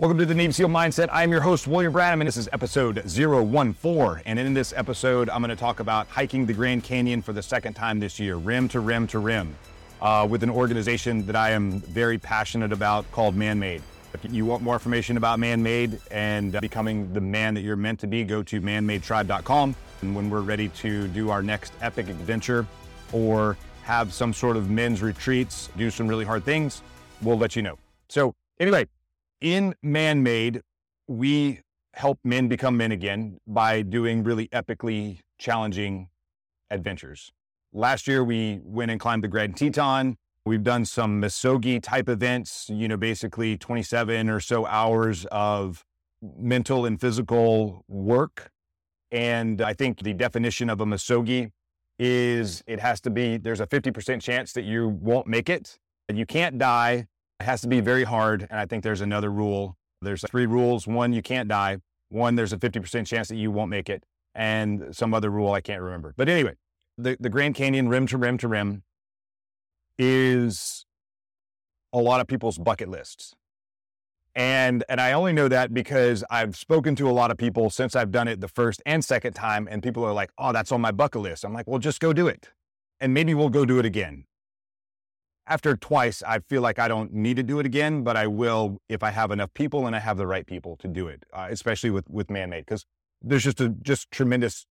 Welcome to the Navy SEAL Mindset. I'm your host, William Branham, and this is episode 014. And in this episode, I'm going to talk about hiking the Grand Canyon for the second time this year, rim to rim to rim, with an organization that I am very passionate about called ManMade. If you want more information about ManMade and becoming the man that you're meant to be, go to ManMadeTribe.com. And when we're ready to do our next epic adventure or have some sort of men's retreats, do some really hard things, we'll let you know. So anyway, in ManMade, we help men become men again by doing really epically challenging adventures. Last year, we went and climbed the Grand Teton. We've done some Masogi type events, basically 27 or so hours of mental and physical work. And I think the definition of a Masogi is it has to be, there's a 50% chance that you won't make it, and you can't die. It has to be very hard. And I think there's another rule. There's three rules. One, you can't die. One, there's a 50% chance that you won't make it. And some other rule I can't remember. But anyway, the Grand Canyon rim to rim to rim is a lot of people's bucket lists. And I only know that because I've spoken to a lot of people since I've done it the first and second time. And people are like, oh, that's on my bucket list. I'm like, well, just go do it. And maybe we'll go do it again. After twice, I feel like I don't need to do it again, but I will if I have enough people and I have the right people to do it, especially with ManMade, because there's just tremendous,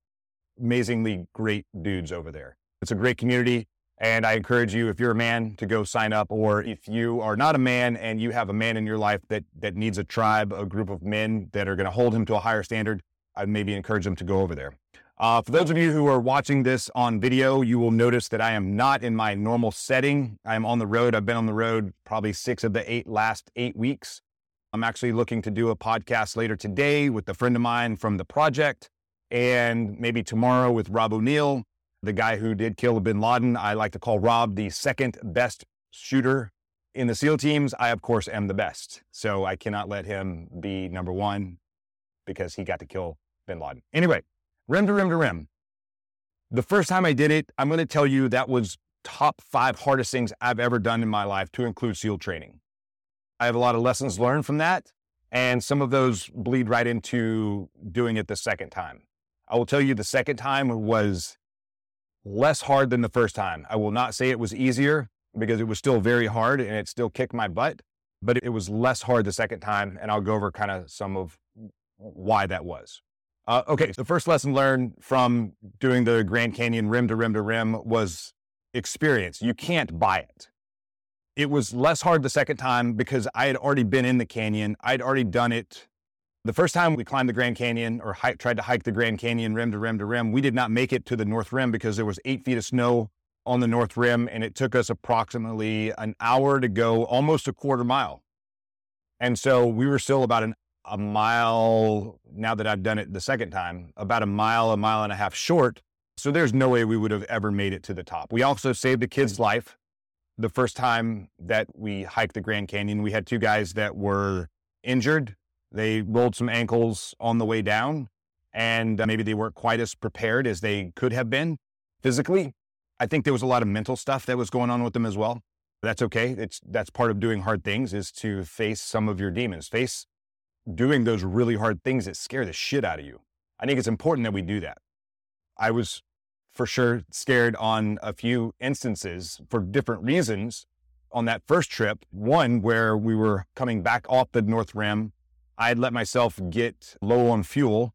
amazingly great dudes over there. It's a great community, and I encourage you, if you're a man, to go sign up, or if you are not a man and you have a man in your life that needs a tribe, a group of men that are going to hold him to a higher standard, I'd maybe encourage them to go over there. For those of you who are watching this on video, you will notice that I am not in my normal setting. I'm on the road. I've been on the road probably 6 of the last 8 weeks. I'm actually looking to do a podcast later today with a friend of mine from the project, and maybe tomorrow with Rob O'Neill, the guy who did kill Bin Laden. I like to call Rob the second best shooter in the SEAL teams. I, of course, am the best. So I cannot let him be number one because he got to kill Bin Laden. Anyway. Rim to rim to rim. The first time I did it, I'm going to tell you that was top 5 hardest things I've ever done in my life, to include SEAL training. I have a lot of lessons learned from that, and some of those bleed right into doing it the second time. I will tell you the second time was less hard than the first time. I will not say it was easier, because it was still very hard and it still kicked my butt, but it was less hard the second time, and I'll go over kind of some of why that was. Okay, the first lesson learned from doing the Grand Canyon rim to rim to rim was experience. You can't buy it. It was less hard the second time because I had already been in the canyon. I'd already done it. The first time we climbed the Grand Canyon, or tried to hike the Grand Canyon rim to rim to rim, we did not make it to the north rim because there was 8 feet of snow on the north rim, and it took us approximately an hour to go, almost a quarter mile. And so we were still about a mile, now that I've done it the second time, about a mile and a half short. So there's no way we would have ever made it to the top. We also saved a kid's life. The first time that we hiked the Grand Canyon, we had 2 guys that were injured. They rolled some ankles on the way down, and maybe they weren't quite as prepared as they could have been physically. I think there was a lot of mental stuff that was going on with them as well. That's okay. That's part of doing hard things, is to face some of your demons, face doing those really hard things that scare the shit out of you. I think it's important that we do that. I was for sure scared on a few instances for different reasons on that first trip. One, where we were coming back off the north rim, I had let myself get low on fuel,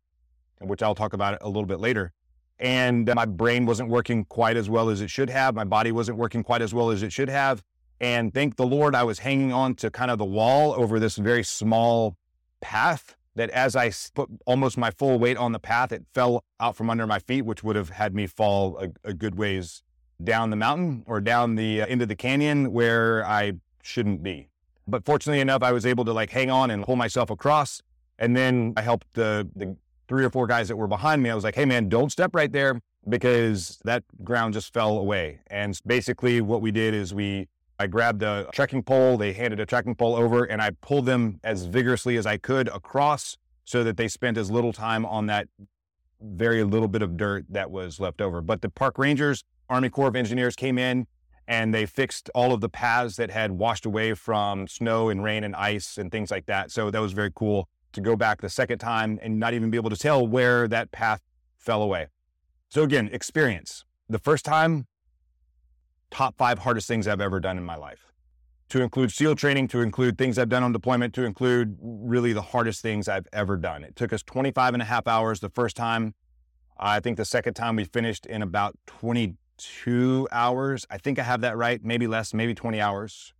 which I'll talk about a little bit later. And my brain wasn't working quite as well as it should have. My body wasn't working quite as well as it should have. And thank the Lord, I was hanging on to kind of the wall over this very small path, that as I put almost my full weight on the path, it fell out from under my feet, which would have had me fall a good ways down the mountain, or down the into the canyon, where I shouldn't be. But fortunately enough, I was able to hang on and pull myself across. And then I helped the 3 or 4 guys that were behind me. I was like, hey man, don't step right there, because that ground just fell away. And basically what we did is I grabbed a trekking pole, they handed a trekking pole over, and I pulled them as vigorously as I could across so that they spent as little time on that very little bit of dirt that was left over. But the park rangers, Army Corps of Engineers came in and they fixed all of the paths that had washed away from snow and rain and ice and things like that. So that was very cool to go back the second time and not even be able to tell where that path fell away. So again, experience. The first time, top 5 hardest things I've ever done in my life. To include SEAL training, to include things I've done on deployment, to include really the hardest things I've ever done. It took us 25 and a half hours the first time. I think the second time we finished in about 22 hours. I think I have that right, maybe less, maybe 20 hours.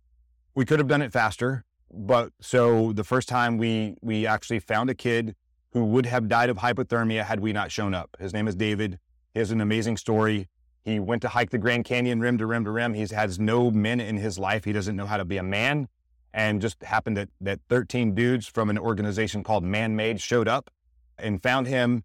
We could have done it faster, but so the first time we actually found a kid who would have died of hypothermia had we not shown up. His name is David. He has an amazing story. He went to hike the Grand Canyon rim to rim to rim. He has no men in his life. He doesn't know how to be a man. And just happened that 13 dudes from an organization called ManMade showed up and found him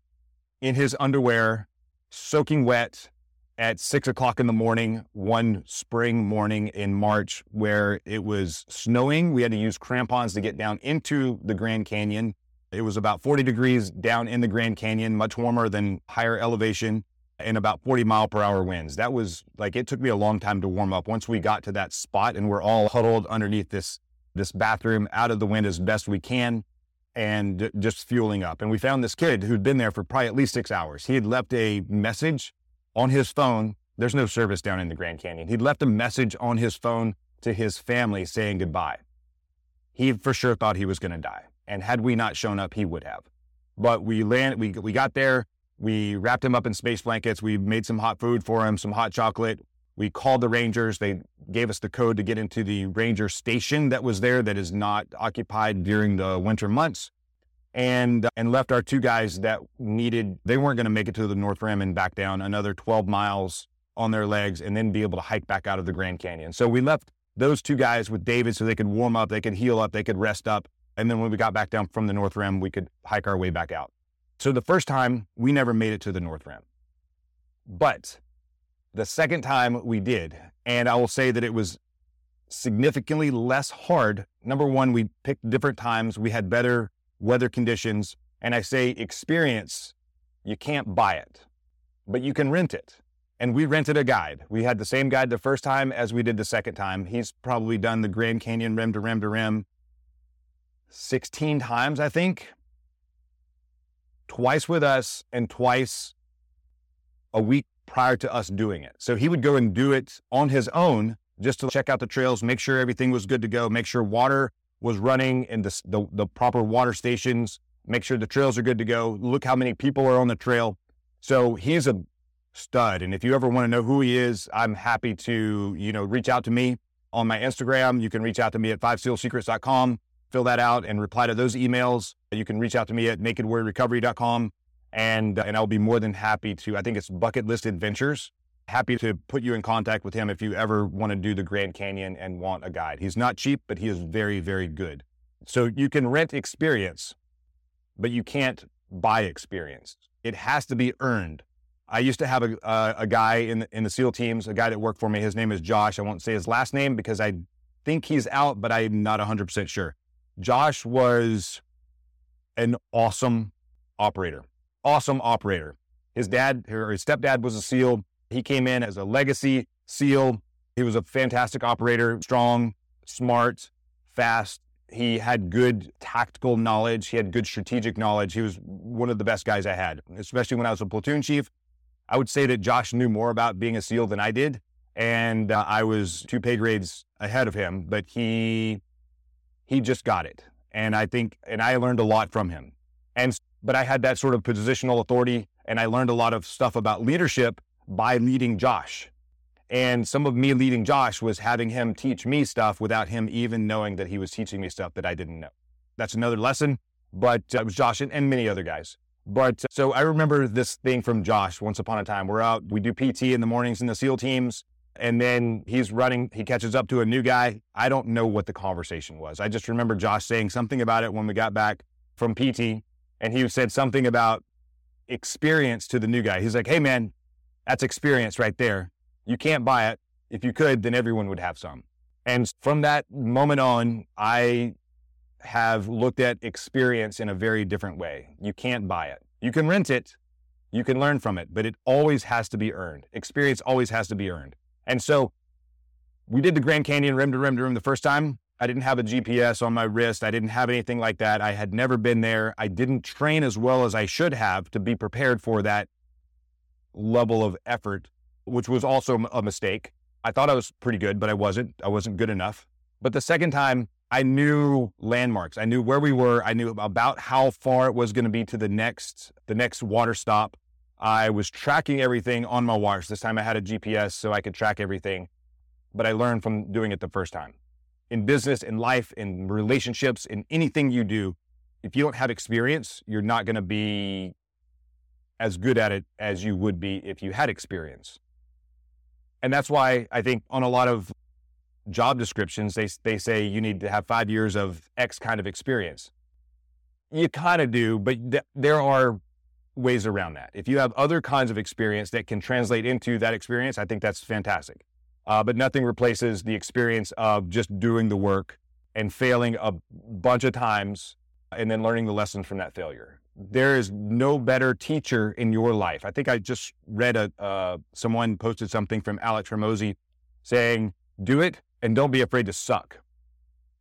in his underwear, soaking wet at 6 o'clock in the morning, one spring morning in March where it was snowing. We had to use crampons to get down into the Grand Canyon. It was about 40 degrees down in the Grand Canyon, much warmer than higher elevation. And about 40-mile-per-hour winds. That was like, it took me a long time to warm up. Once we got to that spot and we're all huddled underneath this bathroom out of the wind as best we can and just fueling up. And we found this kid who'd been there for probably at least 6 hours. He had left a message on his phone. There's no service down in the Grand Canyon. He'd left a message on his phone to his family saying goodbye. He for sure thought he was going to die. And had we not shown up, he would have. But we got there. We wrapped him up in space blankets. We made some hot food for him, some hot chocolate. We called the Rangers. They gave us the code to get into the Ranger station that was there that is not occupied during the winter months, and left our 2 guys that needed, they weren't going to make it to the North Rim and back down another 12 miles on their legs and then be able to hike back out of the Grand Canyon. So we left those 2 guys with David so they could warm up, they could heal up, they could rest up. And then when we got back down from the North Rim, we could hike our way back out. So the first time, we never made it to the North Rim. But the second time we did, and I will say that it was significantly less hard. Number one, we picked different times. We had better weather conditions. And I say experience, you can't buy it, but you can rent it. And we rented a guide. We had the same guide the first time as we did the second time. He's probably done the Grand Canyon rim to rim to rim 16 times, I think. Twice with us and twice a week prior to us doing it. So he would go and do it on his own just to check out the trails, make sure everything was good to go, make sure water was running in the proper water stations, make sure the trails are good to go, look how many people are on the trail. So he's a stud. And if you ever want to know who he is, I'm happy to, reach out to me on my Instagram. You can reach out to me at 5sealsecrets.com. Fill that out and reply to those emails. You can reach out to me at nakedwarriorrecovery.com and I'll be more than happy to, I think it's Bucket List Adventures. Happy to put you in contact with him if you ever want to do the Grand Canyon and want a guide. He's not cheap, but he is very, very good. So you can rent experience, but you can't buy experience. It has to be earned. I used to have a guy in the SEAL teams, a guy that worked for me. His name is Josh. I won't say his last name because I think he's out, but I'm not 100% sure. Josh was an awesome operator. His dad, or his stepdad, was a SEAL. He came in as a legacy SEAL. He was a fantastic operator, strong, smart, fast. He had good tactical knowledge. He had good strategic knowledge. He was one of the best guys I had, especially when I was a platoon chief. I would say that Josh knew more about being a SEAL than I did. And I was 2 pay grades ahead of him, but he just got it. And I learned a lot from him. But I had that sort of positional authority, and I learned a lot of stuff about leadership by leading Josh. And some of me leading Josh was having him teach me stuff without him even knowing that he was teaching me stuff that I didn't know. That's another lesson, but it was Josh and many other guys. But so I remember this thing from Josh once upon a time. We're out, we do PT in the mornings in the SEAL teams. And then he's running, he catches up to a new guy. I don't know what the conversation was. I just remember Josh saying something about it when we got back from PT. And he said something about experience to the new guy. He's like, hey man, that's experience right there. You can't buy it. If you could, then everyone would have some. And from that moment on, I have looked at experience in a very different way. You can't buy it. You can rent it. You can learn from it, but it always has to be earned. Experience always has to be earned. And so we did the Grand Canyon rim to rim to rim the first time. I didn't have a GPS on my wrist. I didn't have anything like that. I had never been there. I didn't train as well as I should have to be prepared for that level of effort, which was also a mistake. I thought I was pretty good, but I wasn't. I wasn't good enough. But the second time, I knew landmarks. I knew where we were. I knew about how far it was going to be to the next water stop. I was tracking everything on my watch. This time I had a GPS so I could track everything. But I learned from doing it the first time. In business, in life, in relationships, in anything you do, if you don't have experience, you're not going to be as good at it as you would be if you had experience. And that's why I think on a lot of job descriptions, they say you need to have 5 years of X kind of experience. You kind of do, but there are ways around that. If you have other kinds of experience that can translate into that experience, I think that's fantastic. But nothing replaces the experience of just doing the work and failing a bunch of times and then learning the lessons from that failure. There is no better teacher in your life. I think I just read someone posted something from Alex Hormozi saying, do it and don't be afraid to suck.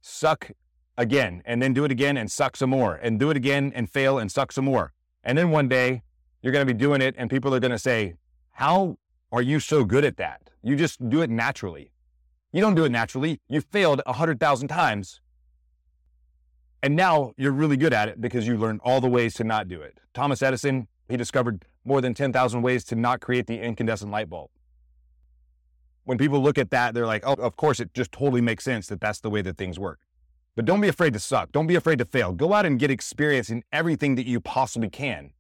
Suck again and then do it again and suck some more and do it again and fail and suck some more. And then one day you're going to be doing it and people are going to say, how are you so good at that? You just do it naturally. You don't do it naturally. You failed 100,000 times. And now you're really good at it because you learned all the ways to not do it. Thomas Edison, he discovered more than 10,000 ways to not create the incandescent light bulb. When people look at that, they're like, oh, of course, it just totally makes sense that that's the way that things work. But don't be afraid to suck. Don't be afraid to fail. Go out and get experience in everything that you possibly can.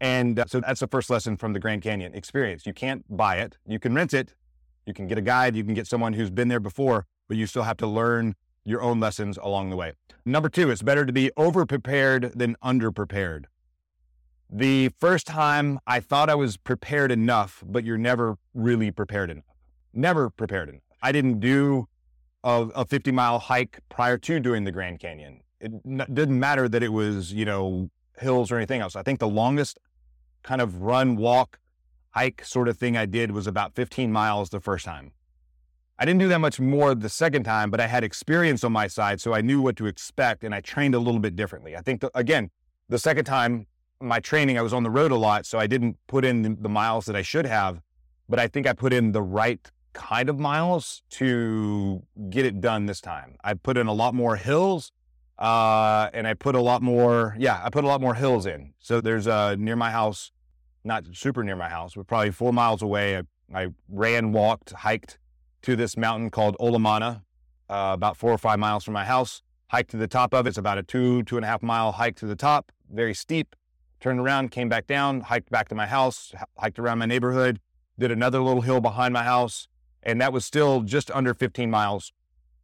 And so that's the first lesson from the Grand Canyon experience. You can't buy it. You can rent it. You can get a guide. You can get someone who's been there before, but you still have to learn your own lessons along the way. Number two, it's better to be over-prepared than under-prepared. The first time I thought I was prepared enough, but you're never really prepared enough. Never prepared enough. I didn't do a 50-mile hike prior to doing the Grand Canyon. It didn't matter that it was, hills or anything else. I think the longest kind of run, walk, hike sort of thing I did was about 15 miles the first time. I didn't do that much more the second time, but I had experience on my side, so I knew what to expect, and I trained a little bit differently. I think, the second time, my training, I was on the road a lot, so I didn't put in the miles that I should have, but I think I put in the right kind of miles to get it done this time. I put in a lot more hills, and I put a lot more hills in. So there's near my house, not super near my house, but probably 4 miles away, I ran, walked, hiked to this mountain called Olamana, about 4 or 5 miles from my house. Hiked to the top of it. It's about a 2.5 mile hike to the top, very steep. Turned around, came back down, hiked back to my house, hiked around my neighborhood, did another little hill behind my house. And that was still just under 15 miles.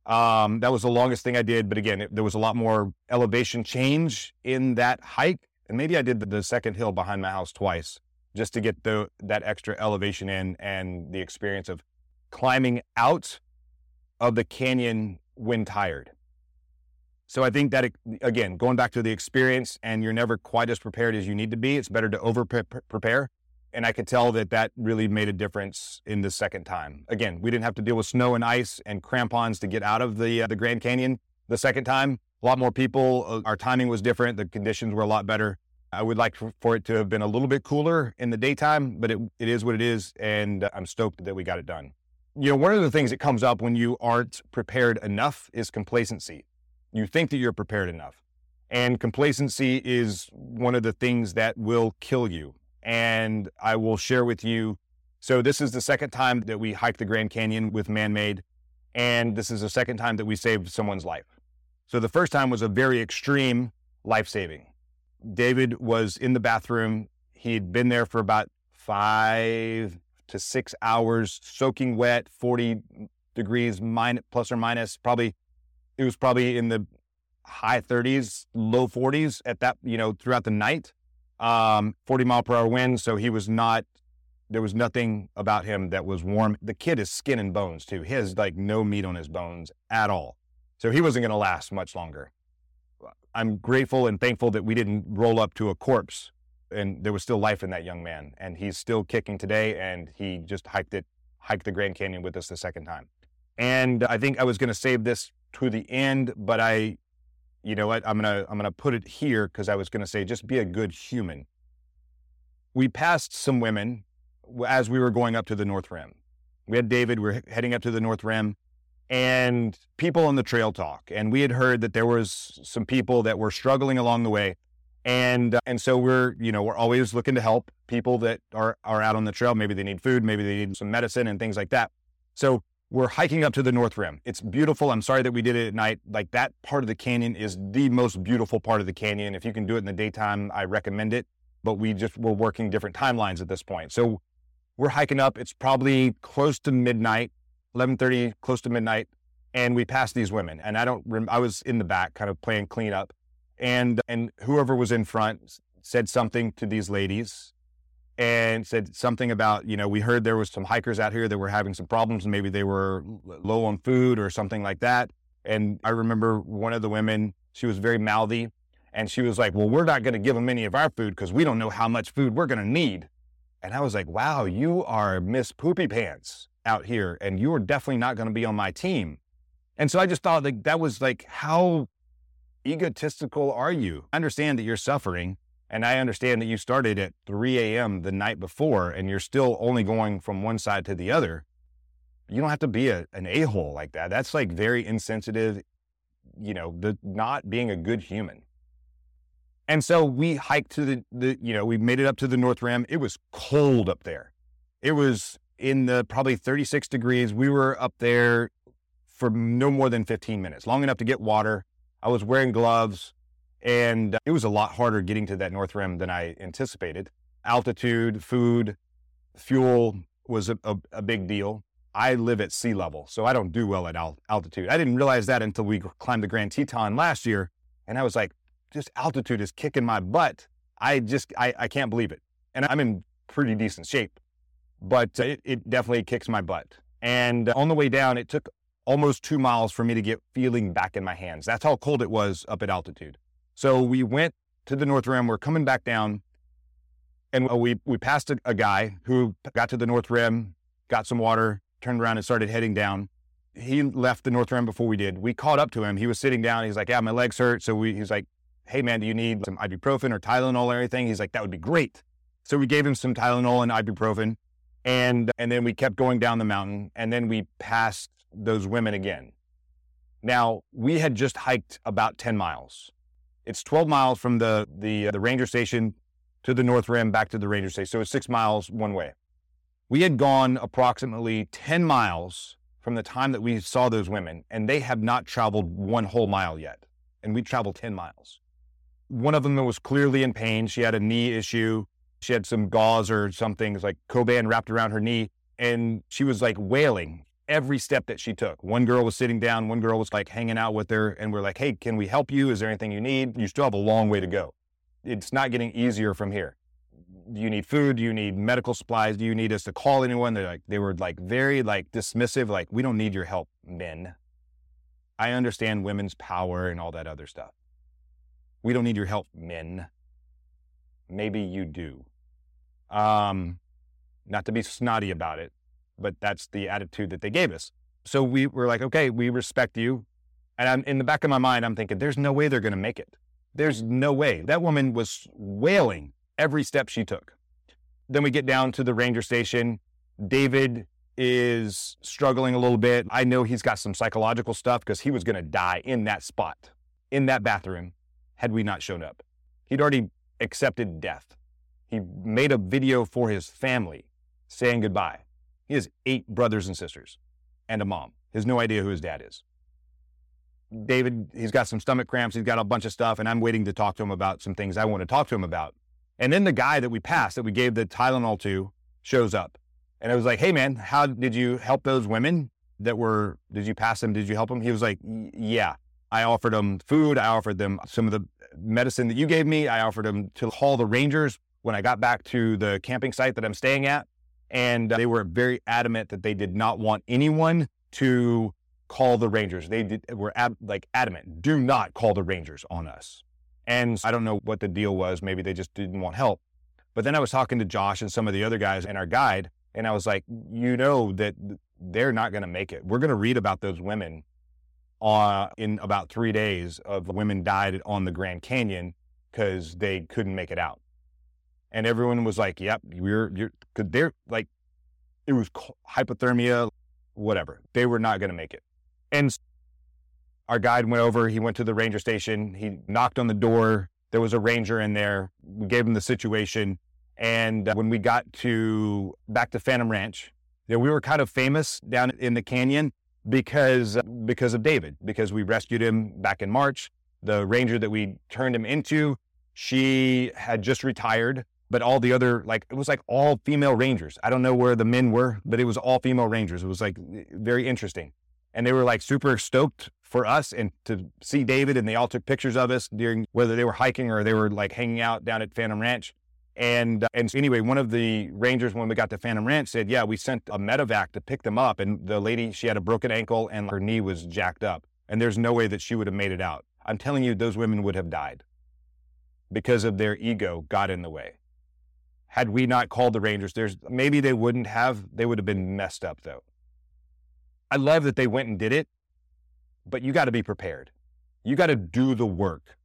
That was the longest thing I did. But again, there was a lot more elevation change in that hike. And maybe I did the second hill behind my house twice just to get that extra elevation in and the experience of climbing out of the canyon when tired. So I think that, again, going back to the experience and you're never quite as prepared as you need to be, it's better to over-prepare. And I could tell that really made a difference in the second time. Again, we didn't have to deal with snow and ice and crampons to get out of the Grand Canyon the second time. A lot more people, our timing was different, the conditions were a lot better. I would like for it to have been a little bit cooler in the daytime, but it is what it is, and I'm stoked that we got it done. One of the things that comes up when you aren't prepared enough is complacency. You think that you're prepared enough. And complacency is one of the things that will kill you. And I will share with you. So this is the second time that we hiked the Grand Canyon with ManMade. And this is the second time that we saved someone's life. So the first time was a very extreme life-saving. David was in the bathroom. He had been there for about 5 to 6 hours, soaking wet, 40 degrees plus or minus. It was probably in the high 30s, low 40s at that, throughout the night. 40 mile per hour wind. So there was nothing about him that was warm. The kid is skin and bones too. He has no meat on his bones at all. So he wasn't going to last much longer. I'm grateful and thankful that we didn't roll up to a corpse. And there was still life in that young man, and he's still kicking today. And he just hiked the Grand Canyon with us the second time. And I think I was going to save this to the end, but you know what, I'm going to put it here because I was going to say, just be a good human. We passed some women as we were going up to the North Rim. We had David, we were heading up to the North Rim, and people on the trail talk. And we had heard that there was some people that were struggling along the way. And so we're always looking to help people that are out on the trail. Maybe they need food, maybe they need some medicine and things like that. So we're hiking up to the North Rim. It's beautiful. I'm sorry that we did it at night. Like, that part of the canyon is the most beautiful part of the canyon. If you can do it in the daytime, I recommend it. But we're working different timelines at this point. So we're hiking up. It's probably close to midnight, 11:30, close to midnight. And we passed these women. And I was in the back kind of playing cleanup. And whoever was in front said something to these ladies and said something about, we heard there was some hikers out here that were having some problems and maybe they were low on food or something like that. And I remember one of the women, she was very mouthy, and she was like, well, we're not going to give them any of our food because we don't know how much food we're going to need. And I was like, wow, you are Miss Poopy Pants out here, and you are definitely not going to be on my team. And so I just thought, like, that was like, how egotistical are you? I understand that you're suffering, and I understand that you started at 3 a.m. the night before, and you're still only going from one side to the other. You don't have to be an a-hole like that. That's like very insensitive, not being a good human. And so we hiked to we made it up to the North Rim. It was cold up there. It was in the probably 36 degrees. We were up there for no more than 15 minutes, long enough to get water. I was wearing gloves, and it was a lot harder getting to that North Rim than I anticipated. Altitude, food, fuel was a big deal. I live at sea level, so I don't do well at altitude. I didn't realize that until we climbed the Grand Teton last year, and I was like, this altitude is kicking my butt. I can't believe it. And I'm in pretty decent shape, but it definitely kicks my butt. And on the way down, it took almost 2 miles for me to get feeling back in my hands. That's how cold it was up at altitude. So we went to the North Rim. We're coming back down, and we passed a guy who got to the North Rim, got some water, turned around and started heading down. He left the North Rim before we did. We caught up to him. He was sitting down. He's like, yeah, my legs hurt. So he's like, hey man, do you need some ibuprofen or Tylenol or anything? He's like, that would be great. So we gave him some Tylenol and ibuprofen, and then we kept going down the mountain, and then we passed those women again. Now, we had just hiked about 10 miles. It's 12 miles from the ranger station to the North Rim, back to the ranger station. So it's 6 miles one way. We had gone approximately 10 miles from the time that we saw those women, and they have not traveled one whole mile yet. And we traveled 10 miles. One of them was clearly in pain. She had a knee issue. She had some gauze or something, like Coban wrapped around her knee, and she was like wailing every step that she took. One girl was sitting down, one girl was like hanging out with her, and we're like, hey, can we help you? Is there anything you need? You still have a long way to go. It's not getting easier from here. Do you need food? Do you need medical supplies? Do you need us to call anyone? They were very dismissive, we don't need your help, men. I understand women's power and all that other stuff. We don't need your help, men. Maybe you do. Not to be snotty about it, but that's the attitude that they gave us. So we were like, okay, we respect you. And in the back of my mind, I'm thinking, there's no way they're going to make it. There's no way. That woman was wailing every step she took. Then we get down to the ranger station. David is struggling a little bit. I know he's got some psychological stuff because he was going to die in that spot, in that bathroom, had we not shown up. He'd already accepted death. He made a video for his family saying goodbye. He has 8 brothers and sisters and a mom. He has no idea who his dad is. David, he's got some stomach cramps. He's got a bunch of stuff, and I'm waiting to talk to him about some things I want to talk to him about. And then the guy that we passed, that we gave the Tylenol to, shows up. And I was like, hey man, how did you help those women did you pass them? Did you help them? He was like, yeah. I offered them food. I offered them some of the medicine that you gave me. I offered them to haul the rangers when I got back to the camping site that I'm staying at. And they were very adamant that they did not want anyone to call the rangers. They were adamant, do not call the rangers on us. And I don't know what the deal was. Maybe they just didn't want help. But then I was talking to Josh and some of the other guys and our guide. And I was like, you know that they're not going to make it. We're going to read about those women in about 3 days of women died on the Grand Canyon because they couldn't make it out. And everyone was like, yep, they're like, it was hypothermia, whatever. They were not going to make it. And our guide went over, he went to the ranger station, he knocked on the door. There was a ranger in there. We gave him the situation. And when we got back to Phantom Ranch, you know, we were kind of famous down in the canyon because of David, because we rescued him back in March. The ranger that we turned him into, she had just retired, but all the other, like, it was like all female rangers. I don't know where the men were, but it was all female rangers. It was like very interesting. And they were like super stoked for us and to see David, and they all took pictures of us during, whether they were hiking or they were like hanging out down at Phantom Ranch. And anyway, one of the rangers, when we got to Phantom Ranch, said, yeah, we sent a medevac to pick them up. And the lady, she had a broken ankle and her knee was jacked up. And there's no way that she would have made it out. I'm telling you, those women would have died because of their ego got in the way. Had we not called the rangers, maybe they wouldn't have. They would have been messed up though. I love that they went and did it, but you got to be prepared. You got to do the work.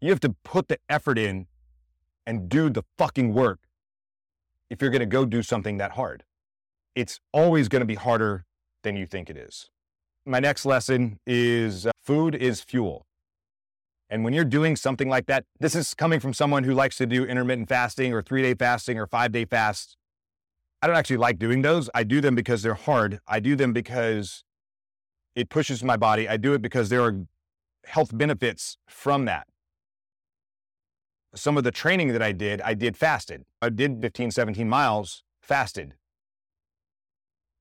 You have to put the effort in and do the fucking work if you're going to go do something that hard. It's always going to be harder than you think it is. My next lesson is food is fuel. And when you're doing something like that, this is coming from someone who likes to do intermittent fasting or 3-day fasting or 5-day fasts. I don't actually like doing those. I do them because they're hard. I do them because it pushes my body. I do it because there are health benefits from that. Some of the training that I did fasted. I did 15, 17 miles fasted.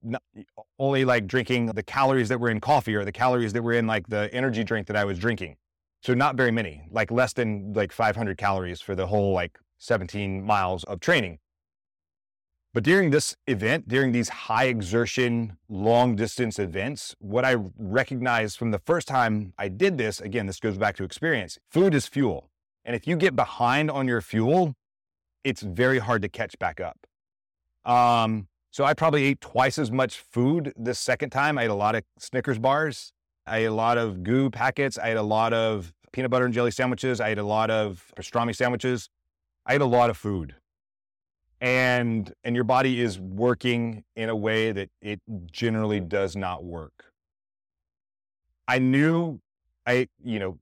Not only like drinking the calories that were in coffee or the calories that were in like the energy drink that I was drinking. So not very many, like less than like 500 calories for the whole like 17 miles of training. But during this event, during these high exertion, long distance events, what I recognized from the first time I did this, again, this goes back to experience, food is fuel. And if you get behind on your fuel, it's very hard to catch back up. So I probably ate twice as much food this second time. I ate a lot of Snickers bars. I ate a lot of goo packets. I ate a lot of peanut butter and jelly sandwiches. I ate a lot of pastrami sandwiches. I ate a lot of food. And your body is working in a way that it generally does not work. I knew,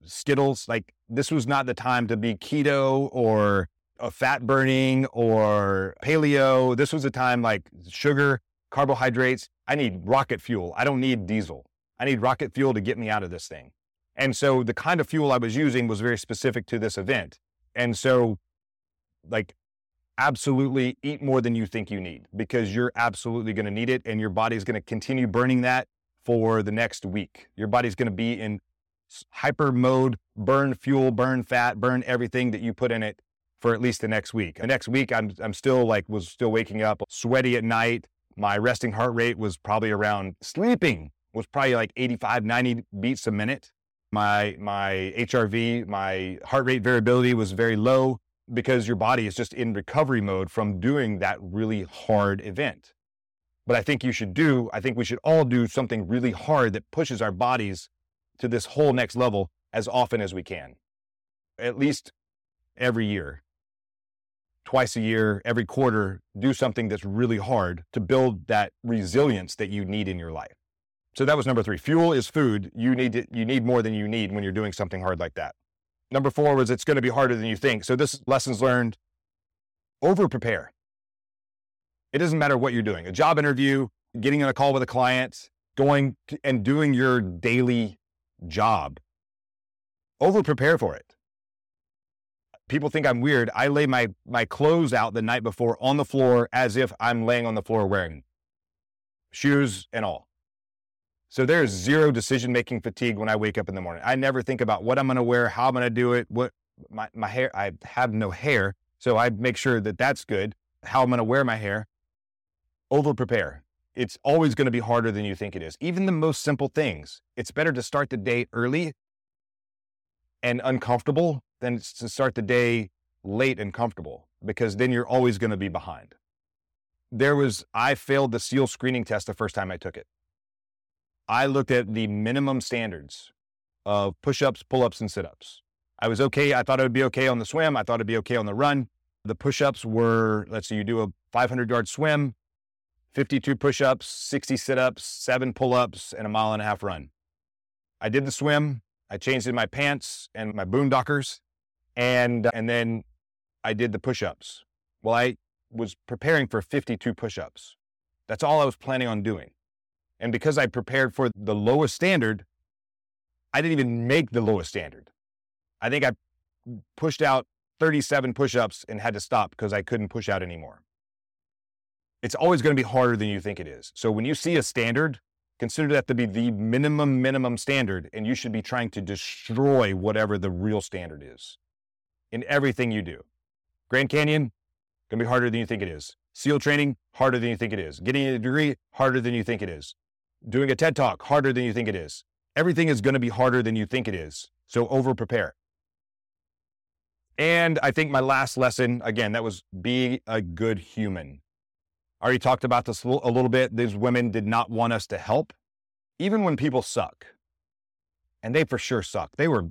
Skittles, like this was not the time to be keto or a fat burning or paleo. This was a time like sugar, carbohydrates. I need rocket fuel. I don't need diesel. I need rocket fuel to get me out of this thing. And so the kind of fuel I was using was very specific to this event. And so like, absolutely eat more than you think you need, because you're absolutely going to need it, and your body's going to continue burning that for the next week. Your body's going to be in hyper mode, burn fuel, burn fat, burn everything that you put in it for at least the next week. The next week, I was still waking up sweaty at night. My resting heart rate was probably sleeping was probably like 85, 90 beats a minute. My HRV, my heart rate variability was very low, because your body is just in recovery mode from doing that really hard event. But I think we should all do something really hard that pushes our bodies to this whole next level as often as we can. At least every year, twice a year, every quarter, do something that's really hard to build that resilience that you need in your life. So that was number 3. Fuel is food. You need more than you need when you're doing something hard like that. Number 4 was it's going to be harder than you think. So this lessons learned, over-prepare. It doesn't matter what you're doing. A job interview, getting on a call with a client, going and doing your daily job. Over-prepare for it. People think I'm weird. I lay my clothes out the night before on the floor as if I'm laying on the floor wearing shoes and all. So there's zero decision-making fatigue when I wake up in the morning. I never think about what I'm going to wear, how I'm going to do it, what my hair, I have no hair, so I make sure that that's good, how I'm going to wear my hair. Over-prepare. It's always going to be harder than you think it is. Even the most simple things. It's better to start the day early and uncomfortable than to start the day late and comfortable, because then you're always going to be behind. I failed the SEAL screening test the first time I took it. I looked at the minimum standards of push-ups, pull-ups, and sit-ups. I was okay. I thought it would be okay on the swim. I thought it'd be okay on the run. The push-ups were, let's say you do a 500-yard swim, 52 push-ups, 60 sit-ups, 7 pull-ups, and a 1.5-mile run. I did the swim. I changed in my pants and my boondockers, and then I did the push-ups. Well, I was preparing for 52 push-ups. That's all I was planning on doing. And because I prepared for the lowest standard, I didn't even make the lowest standard. I think I pushed out 37 push-ups and had to stop because I couldn't push out anymore. It's always going to be harder than you think it is. So when you see a standard, consider that to be the minimum standard, and you should be trying to destroy whatever the real standard is in everything you do. Grand Canyon, going to be harder than you think it is. SEAL training, harder than you think it is. Getting a degree, harder than you think it is. Doing a TED Talk, harder than you think it is. Everything is going to be harder than you think it is. So over-prepare. And I think my last lesson, again, that was be a good human. I already talked about this a little bit. These women did not want us to help, even when people suck. And they for sure suck. They were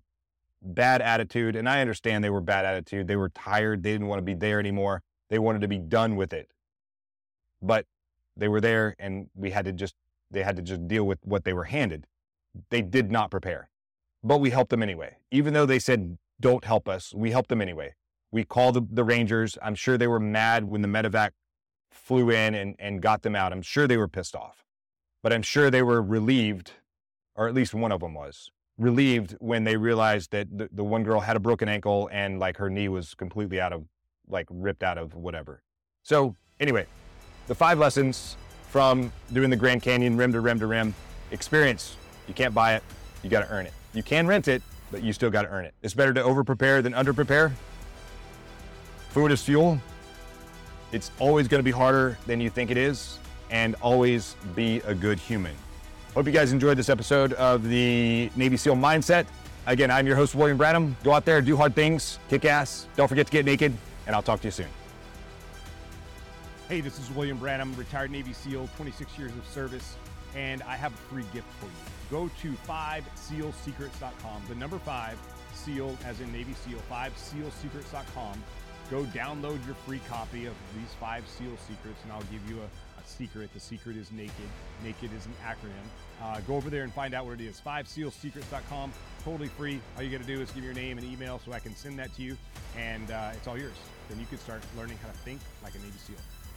bad attitude. And I understand they were bad attitude. They were tired. They didn't want to be there anymore. They wanted to be done with it. But they were there, and they had to just deal with what they were handed. They did not prepare. But we helped them anyway. Even though they said, don't help us, we helped them anyway. We called the Rangers. I'm sure they were mad when the medevac flew in and got them out. I'm sure they were pissed off, but I'm sure they were relieved, or at least one of them was relieved when they realized that the one girl had a broken ankle and like her knee was completely ripped out of whatever. So anyway, the 5 lessons from doing the Grand Canyon rim to rim to rim experience. You can't buy it. You got to earn it. You can rent it, but you still got to earn it. It's better to over-prepare than under-prepare. Food is fuel. It's always going to be harder than you think it is, and always be a good human. Hope you guys enjoyed this episode of the Navy SEAL Mindset. Again, I'm your host, William Branham. Go out there, do hard things, kick ass. Don't forget to get naked, and I'll talk to you soon. Hey, this is William Branham, retired Navy SEAL, 26 years of service, and I have a free gift for you. Go to 5sealsecrets.com, the number 5, SEAL as in Navy SEAL, 5sealsecrets.com. Go download your free copy of these 5 SEAL secrets, and I'll give you a secret. The secret is naked. Naked is an acronym. Go over there and find out what it is. 5sealsecrets.com, totally free. All you got to do is give your name and email so I can send that to you, and it's all yours. Then you can start learning how to think like a Navy SEAL.